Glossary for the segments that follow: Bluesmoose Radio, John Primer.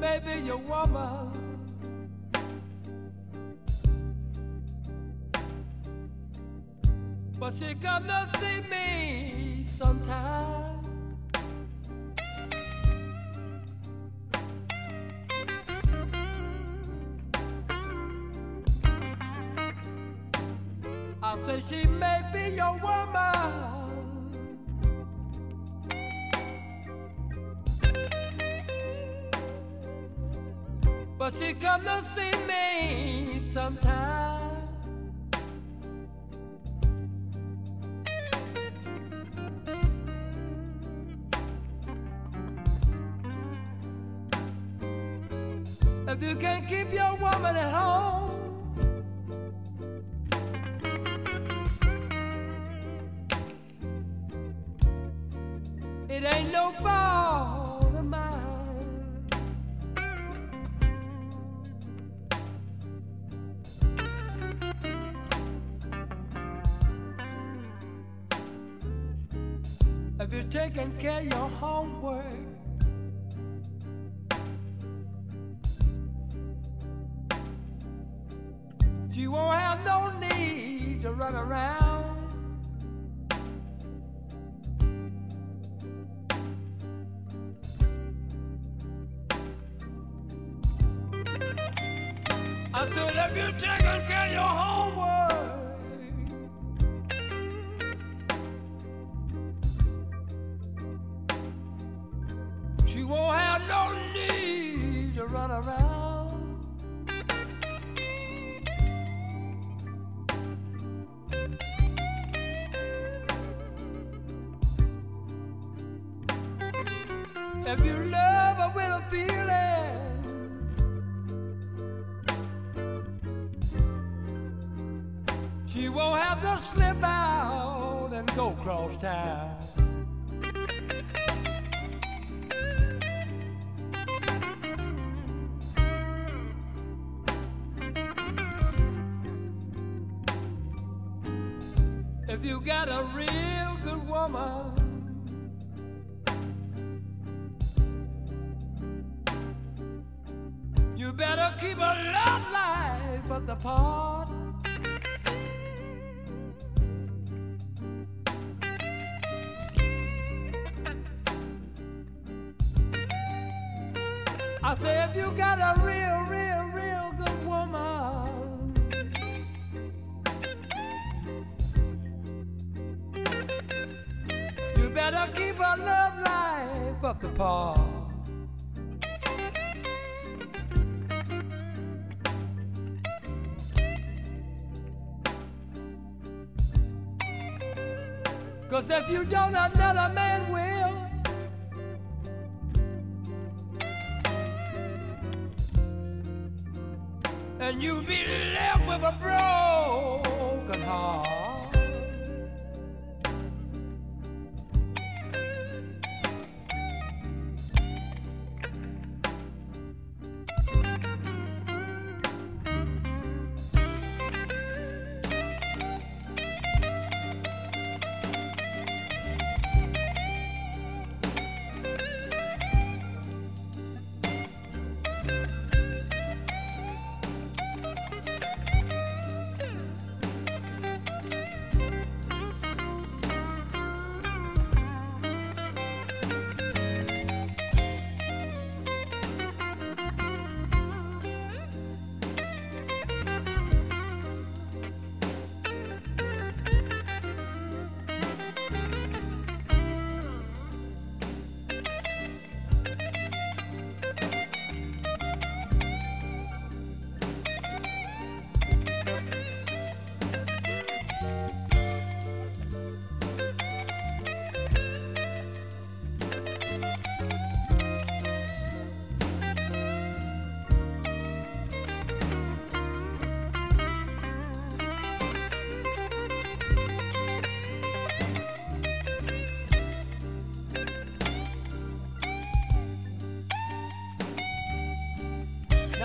Maybe your woman, but she come to see me sometime. I say she may be your woman, but she come to see me sometime. If you can't keep your woman at home, it ain't no fault of mine. If you're taking care of your homework, you won't have no need to run around. I said, if you're taking care of your homework, you won't have no need to run around. If you love her with a feeling, she won't have to slip out and go cross town. If you got a real good woman, you better keep a love life apart. I say, if you got a real good woman, better keep our love life up to par. Cause if you don't, another man will. And you'll be left with a broken heart.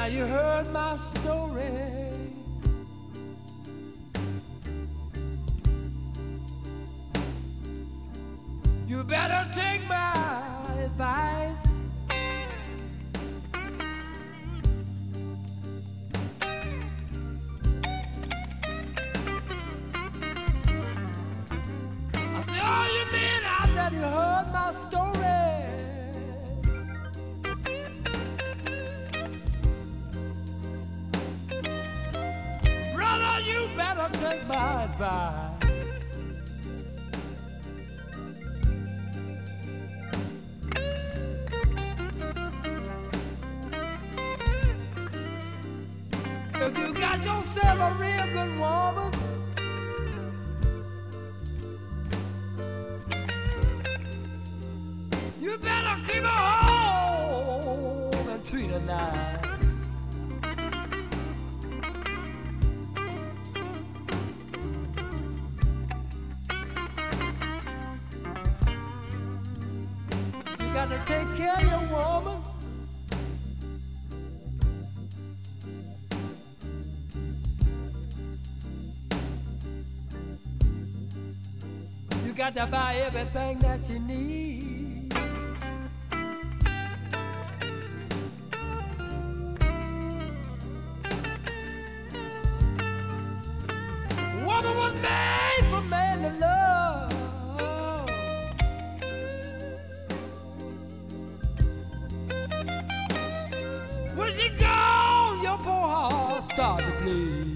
Now you heard my story. You better take my advice. I say, oh, you mean I said you heard my story? Brother, you better take my advice. If you got yourself a real good woman, you better keep her home and treat her nice. You got to take care of your woman. You got to buy everything that you need. Woman was made for man to love. When she gone, your poor heart started to bleed.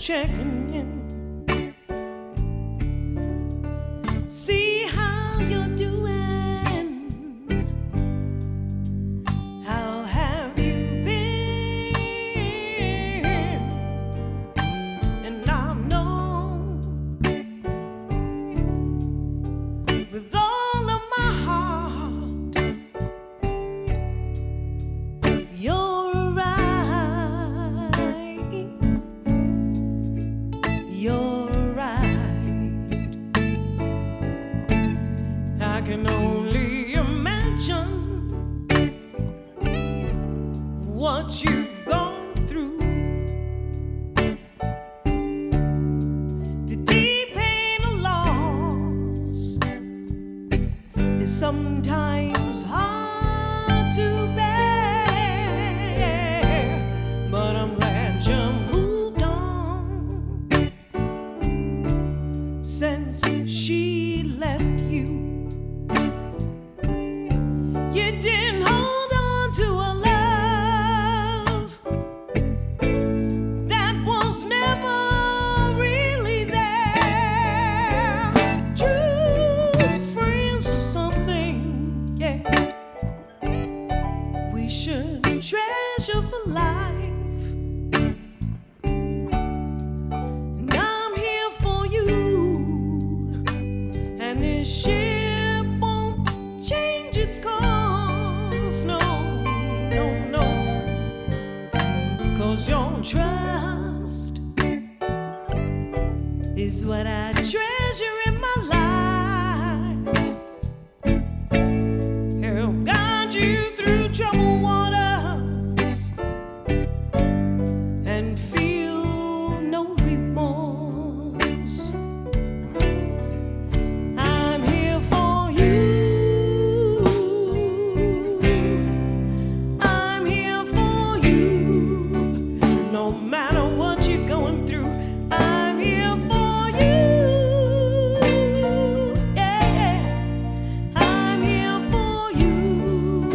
Checking in, see how you're doing, how have you been, and I know with all of my heart, you're what you've gone through, the deep pain of loss is sometimes hard to bear. lose your trust is what I treasure in my life. He'll guide you through troubled waters and feel no remorse. I'm here for you. I'm here for you. No matter what you're going through, I'm here for you. Yes, I'm here for you.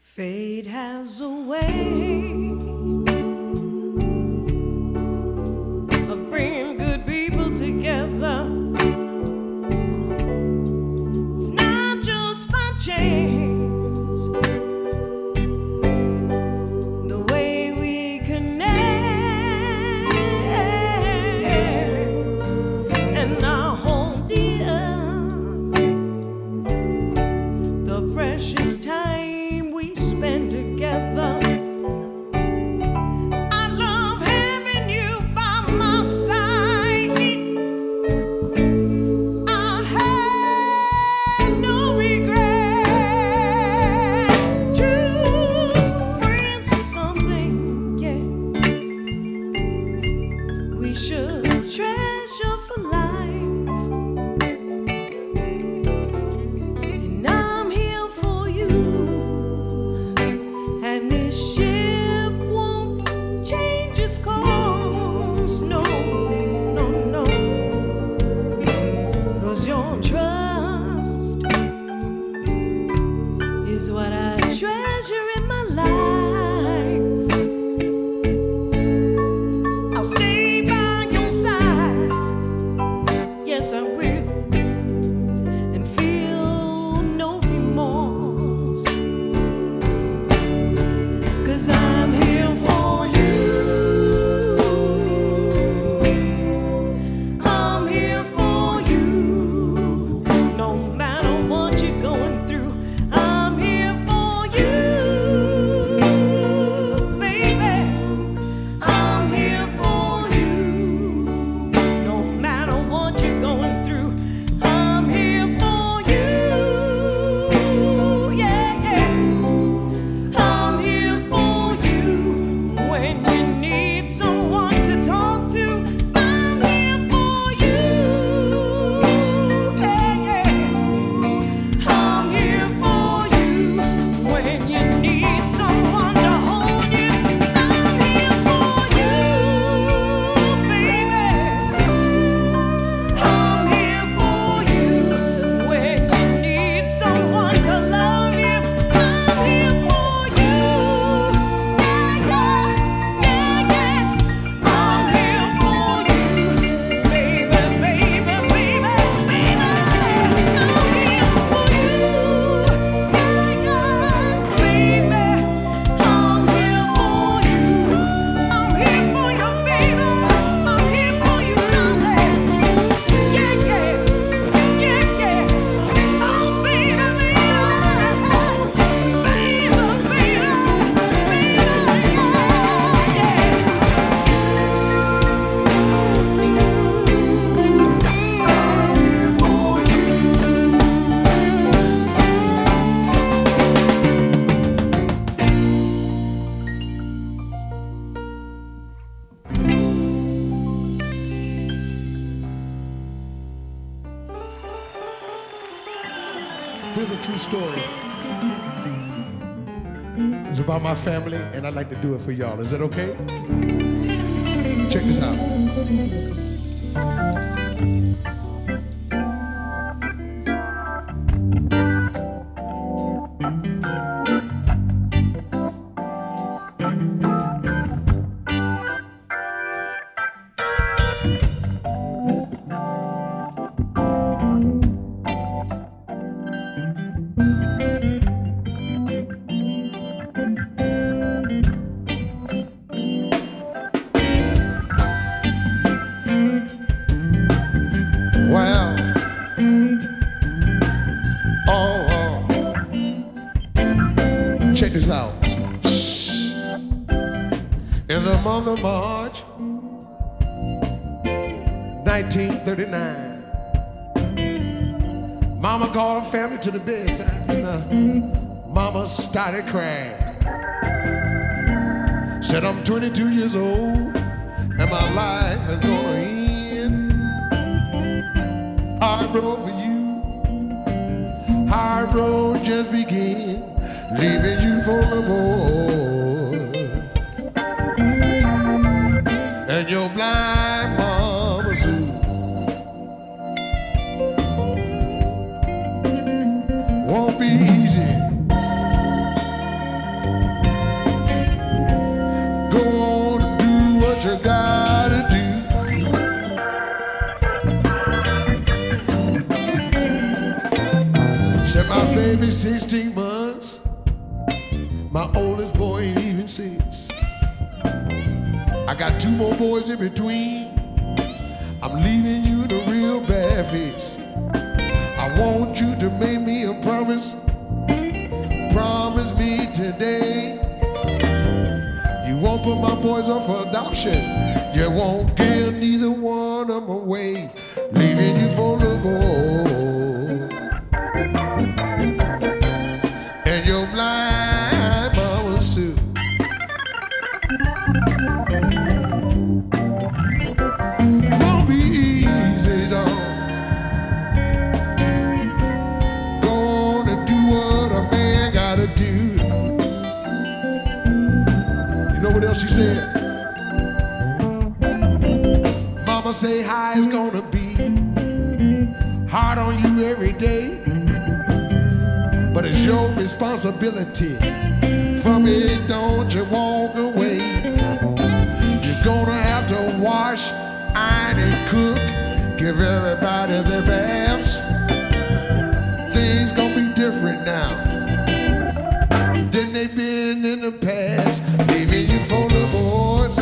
Fate has a way of bringing good people together. It's not just by chance the way we connect and I hold dear the precious time we spend together. Here's a true story. It's about my family, and I'd like to do it for y'all. Is that okay? Check this out. March 1939, Mama called family to the bedside, and Mama started crying. Said, I'm 22 years old and my life is gonna end. Hard road for you, hard road just begin, leaving you vulnerable. And your blind mama Sue. Won't be easy gonna do what you gotta do. Said my baby 16 months, my oldest boy ain't even 6. I got 2 more boys in between. I'm leaving you the real bad face. I want you to make me a promise. Promise me today. You won't put my boys up for adoption. You won't give neither one of them away. Leaving you vulnerable. And you're blind, Mama Sue. She said, Mama say how it's gonna be hard on you every day, but it's your responsibility. From it, don't you walk away. You're gonna have to wash, iron, and cook. Give everybody their baths. Things gonna be different now than they been in the past. Leaving you for the boys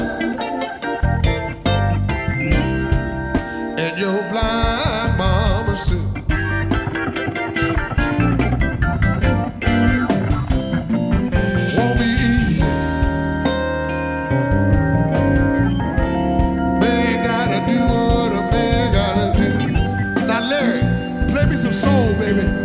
and your blind mama Sue. Won't be easy. Man gotta do what a man gotta do. Now Larry, play me some soul, baby.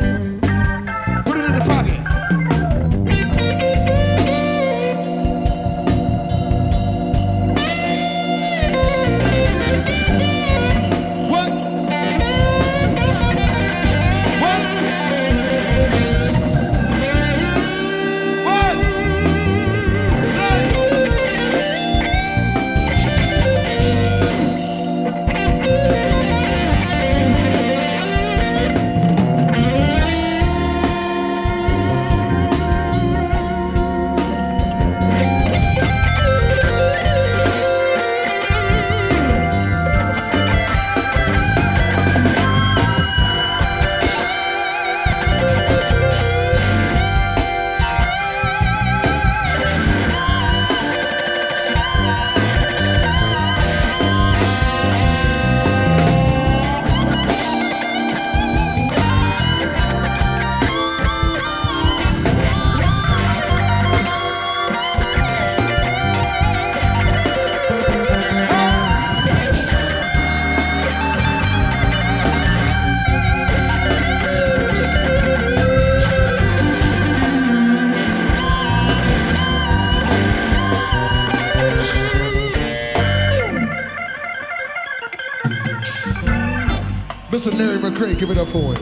Larry McCray, give it up for him.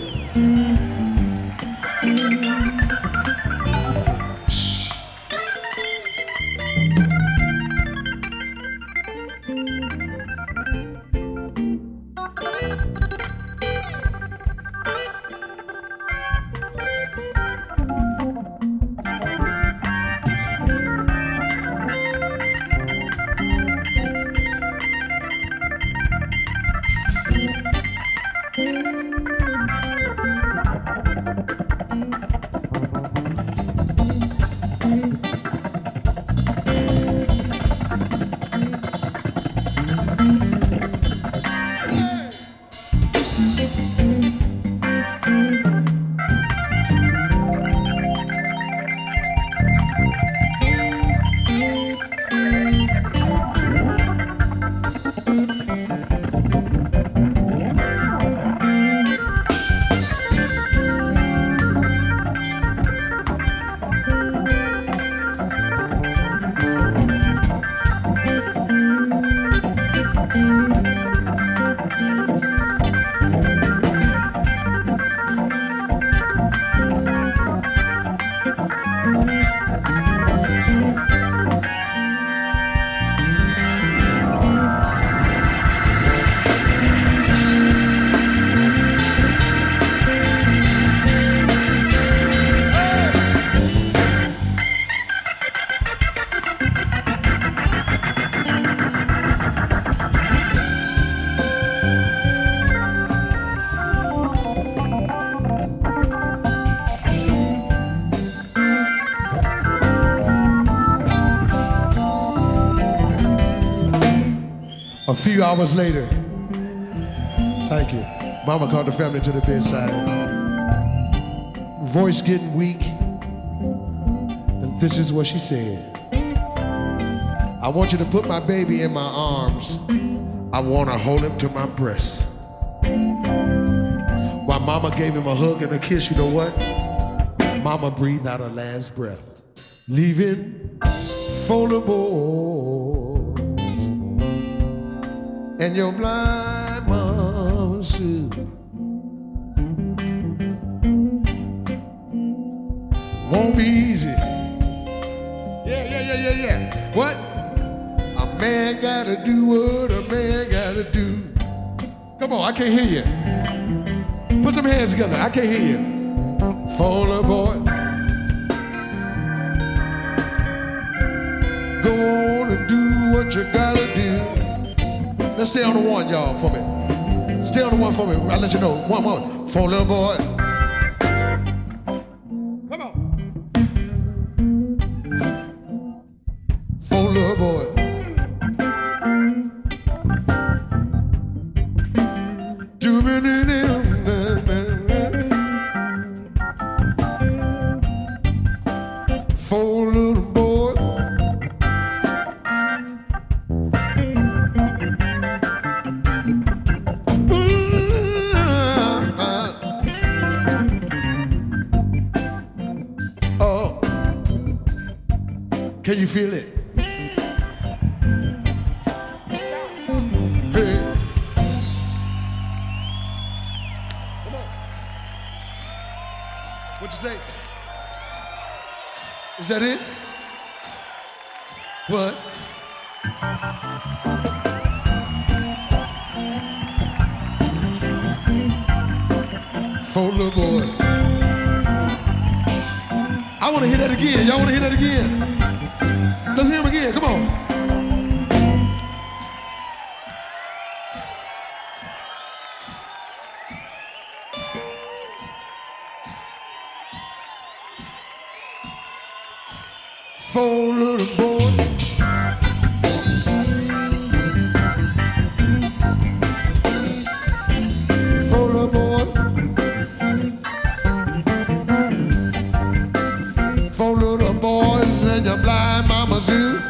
a few hours later. Thank you. Mama called the family to the bedside. Voice getting weak. And this is what she said. I want you to put my baby in my arms. I want to hold him to my breast. While Mama gave him a hug and a kiss, you know what? Mama breathed out her last breath. Leaving foldables and your blind mom's shoe. Won't be easy. Yeah. What? A man gotta do what a man gotta do. Come on, I can't hear you. Put them hands together, I can't hear you. Foldaboy. Go on and do what you gotta do. Let's stay on the one, y'all, for me. Stay on the one for me. I'll let you know. One. For little boy. Come on. For little boy. Can you feel it? Hey. Come on. What you say? Is that it? What? Four little boys. I want to hear that again. Y'all want to hear that again? Let's hear him again, come on. Four little boys. Four little boys. Four little boys and your blind mama zoo.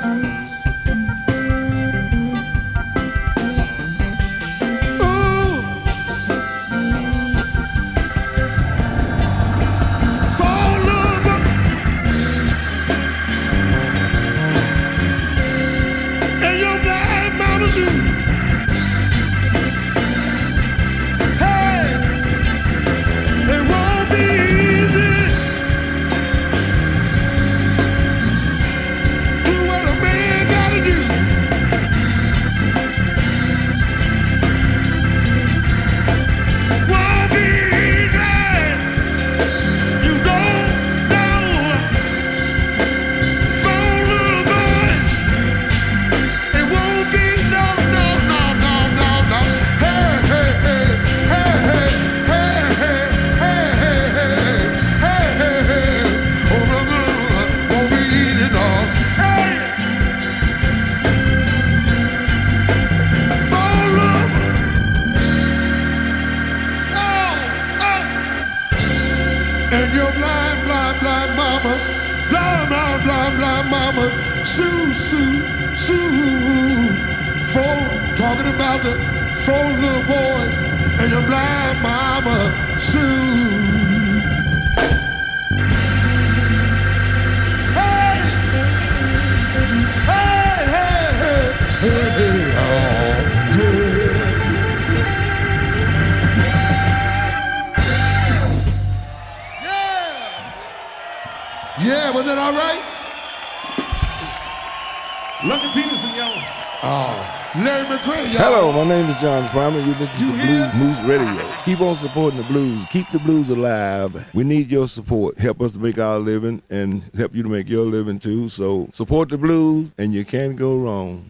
John Primer, you listen to Bluesmoose Radio. Keep on supporting the blues. Keep the blues alive. We need your support. Help us to make our living and help you to make your living too. So support the blues and you can't go wrong.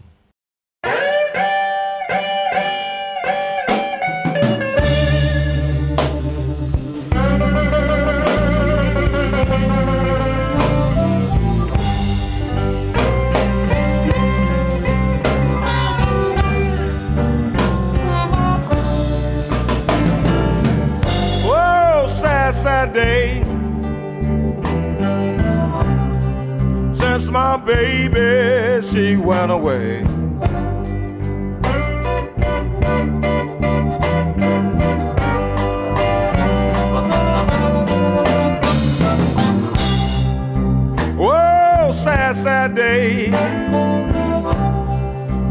day since my baby, she went away. Oh, sad, sad day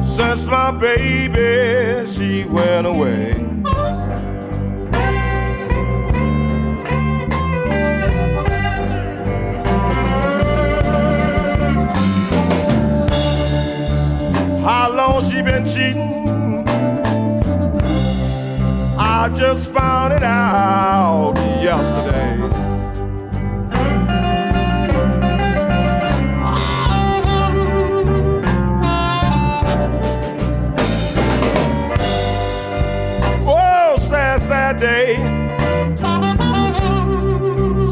since my baby, she went away. How long she been cheating? I just found it out yesterday. Oh, sad, sad day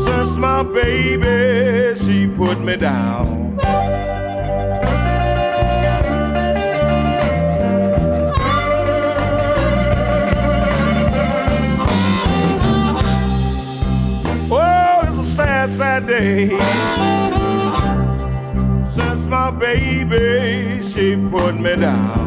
since my baby, she put me down. Sad day since my baby, she put me down.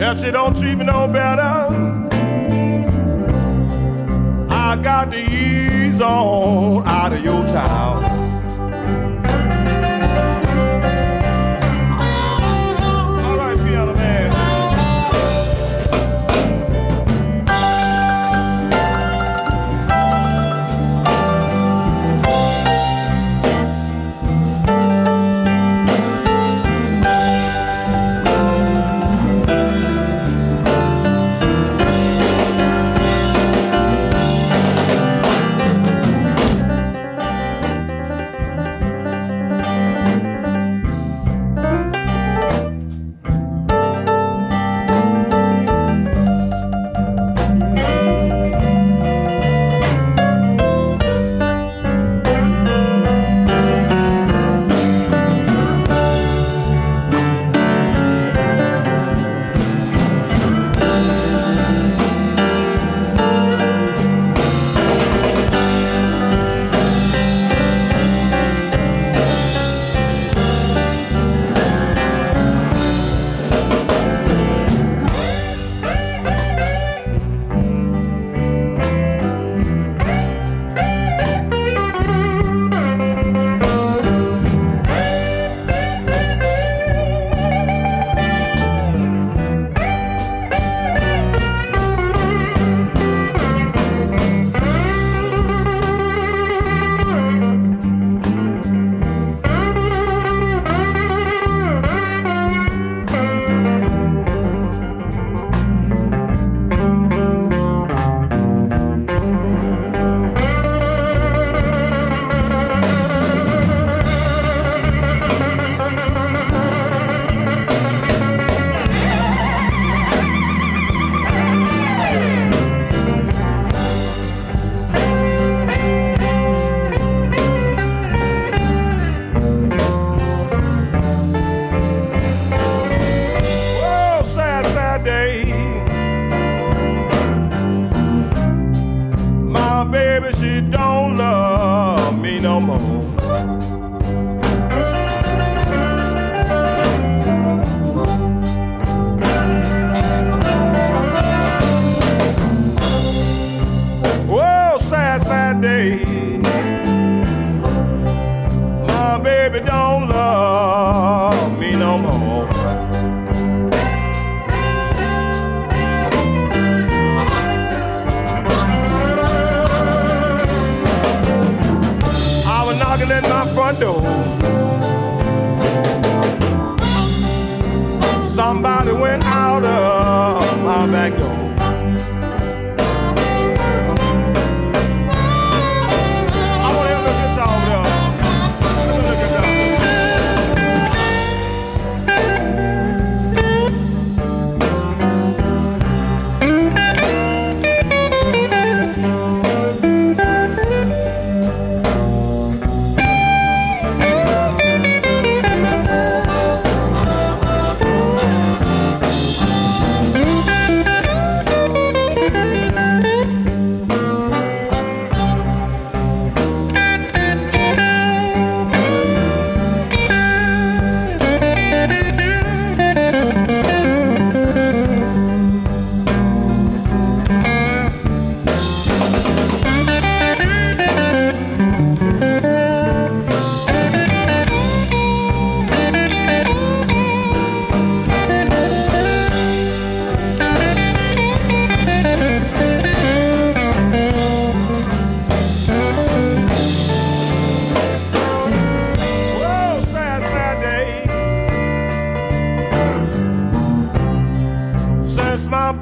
If she don't treat me no better, I got to ease on out of your town.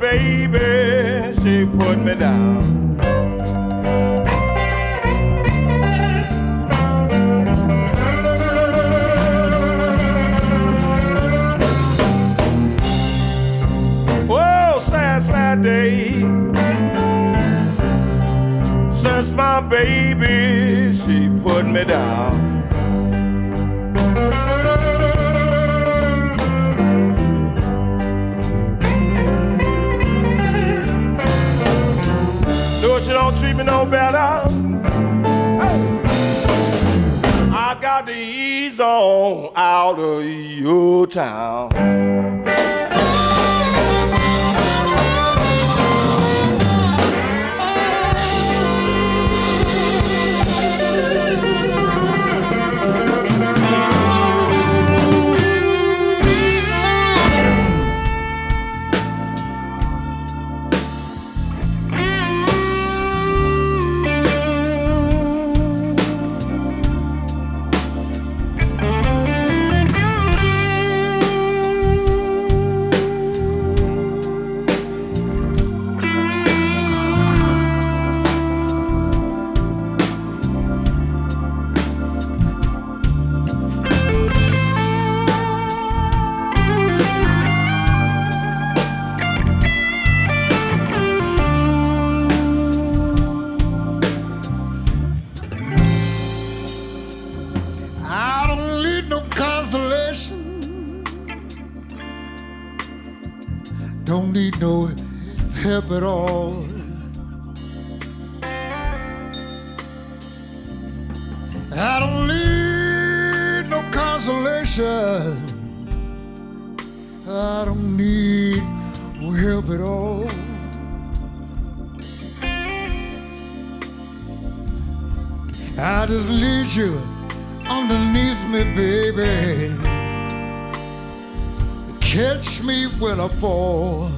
baby, she put me down. Day. Since my baby, she put me down. No, she don't treat me no better. Hey. I got to ease on out of your town. At all, I don't need no consolation, I don't need no help at all. I just need you underneath me, baby, catch me when I fall.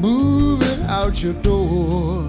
Moving out your door.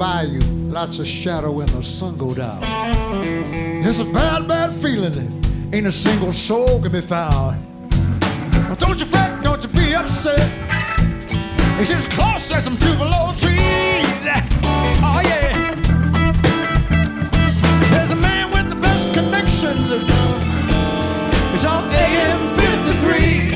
by you, lots of shadow when the sun go down. It's a bad, bad feeling, ain't a single soul can be found. Don't you fret, don't you be upset, it's as close as some tupelo trees. Oh yeah. There's a man with the best connections, it's on AM 53.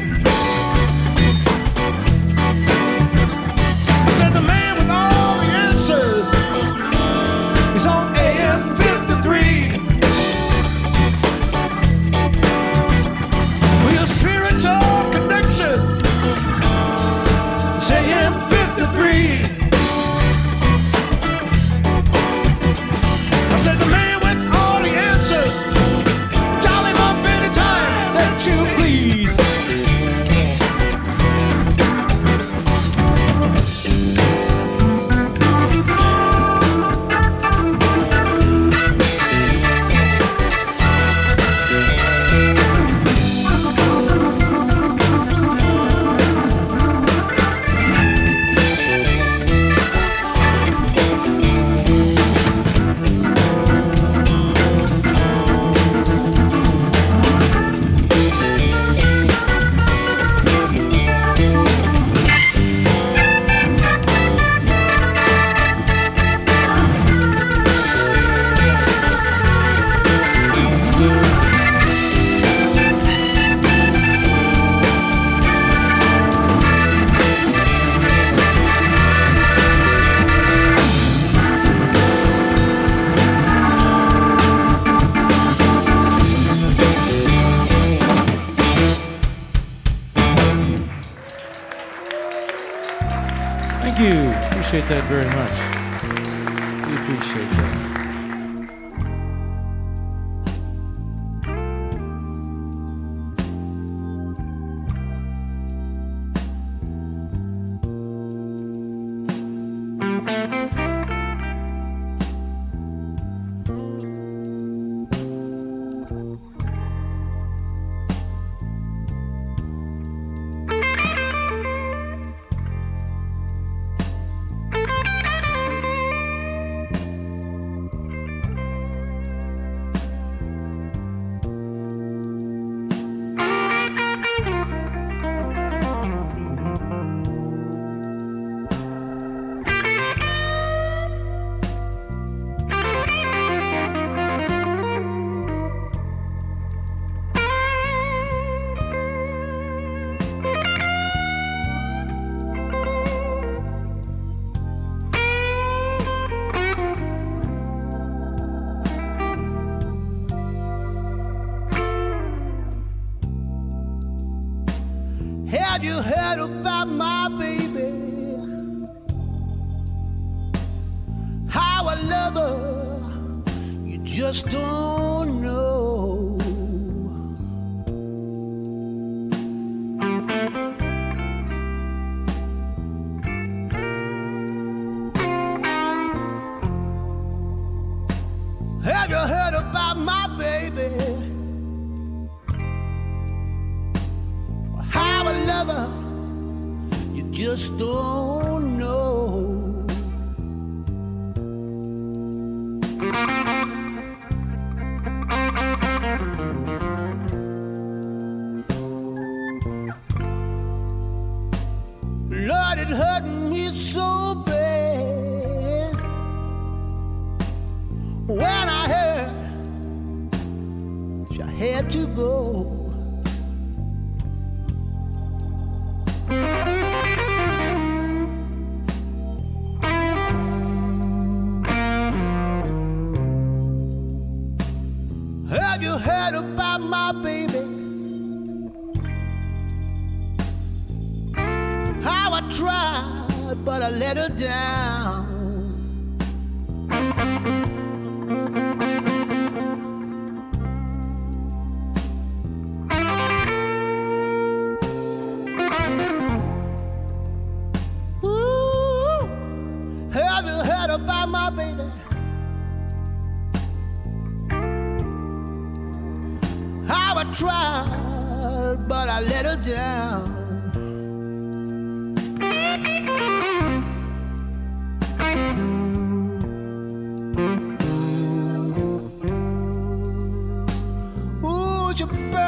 Thank you very much. We appreciate down.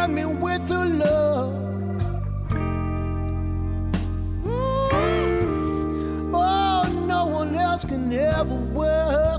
surround me with your love. Oh, no one else can ever wear her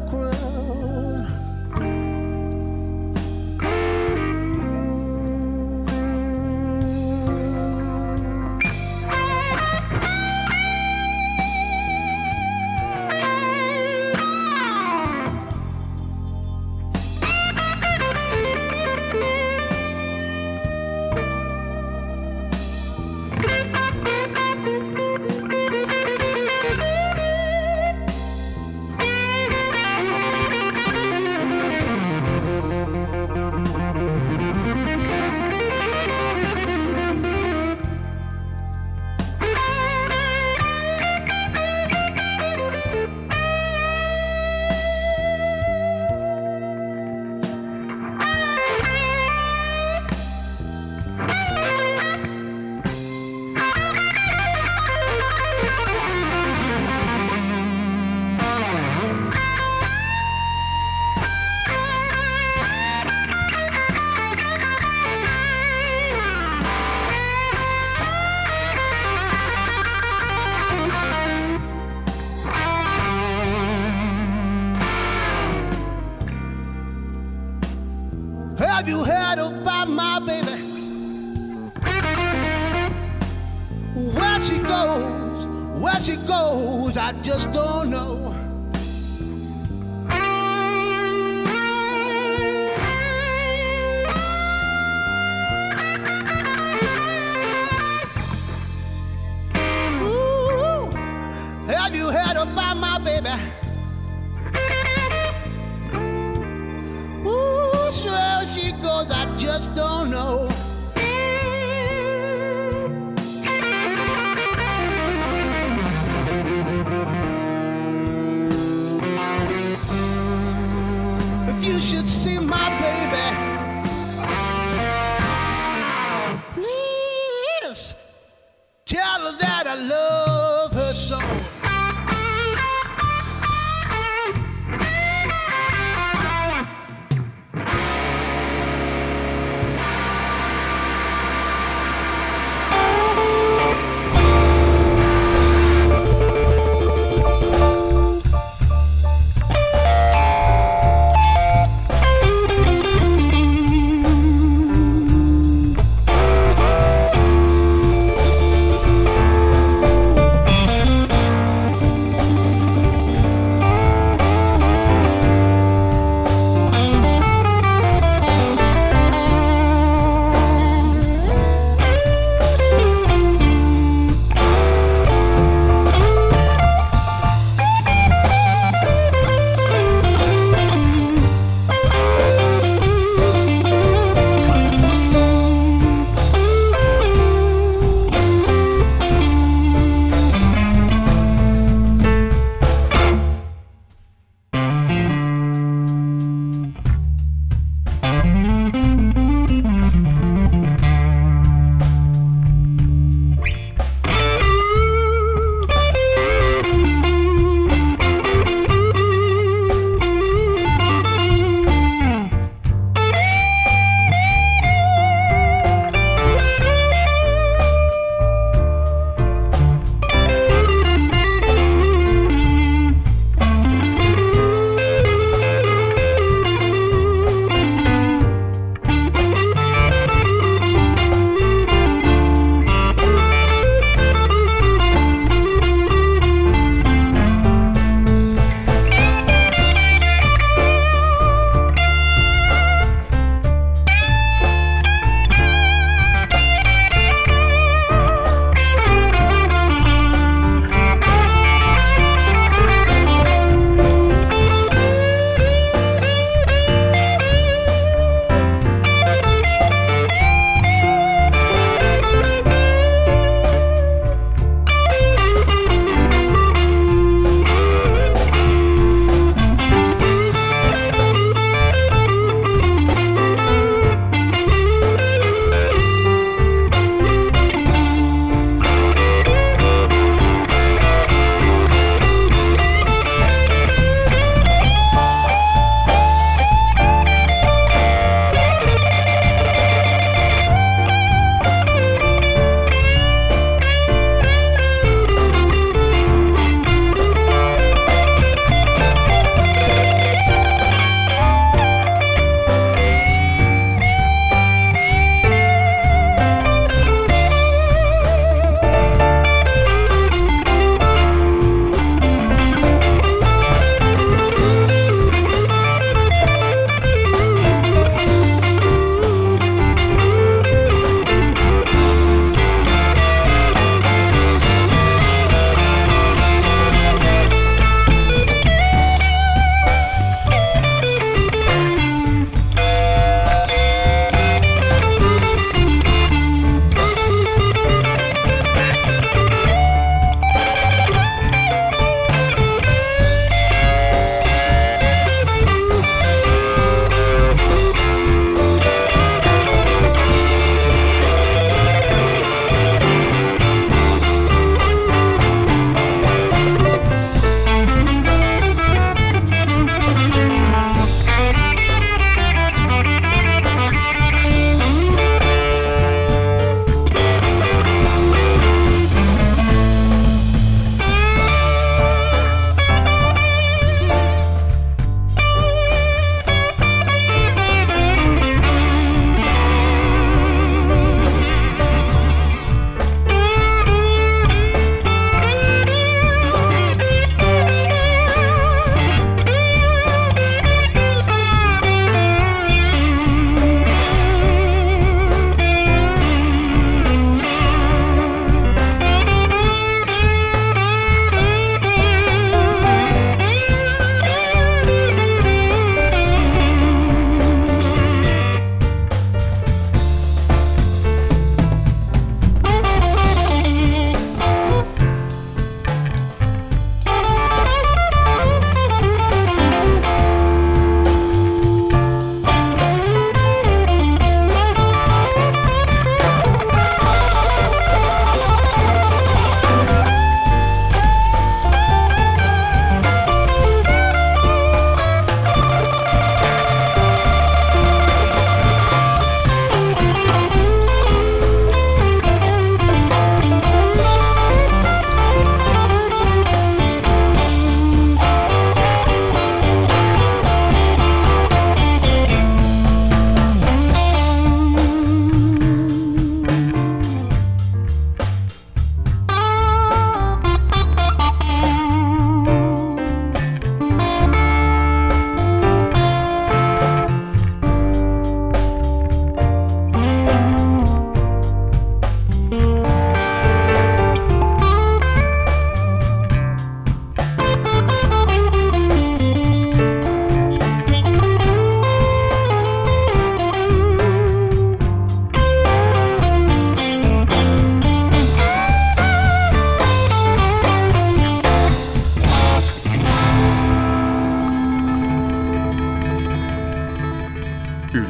U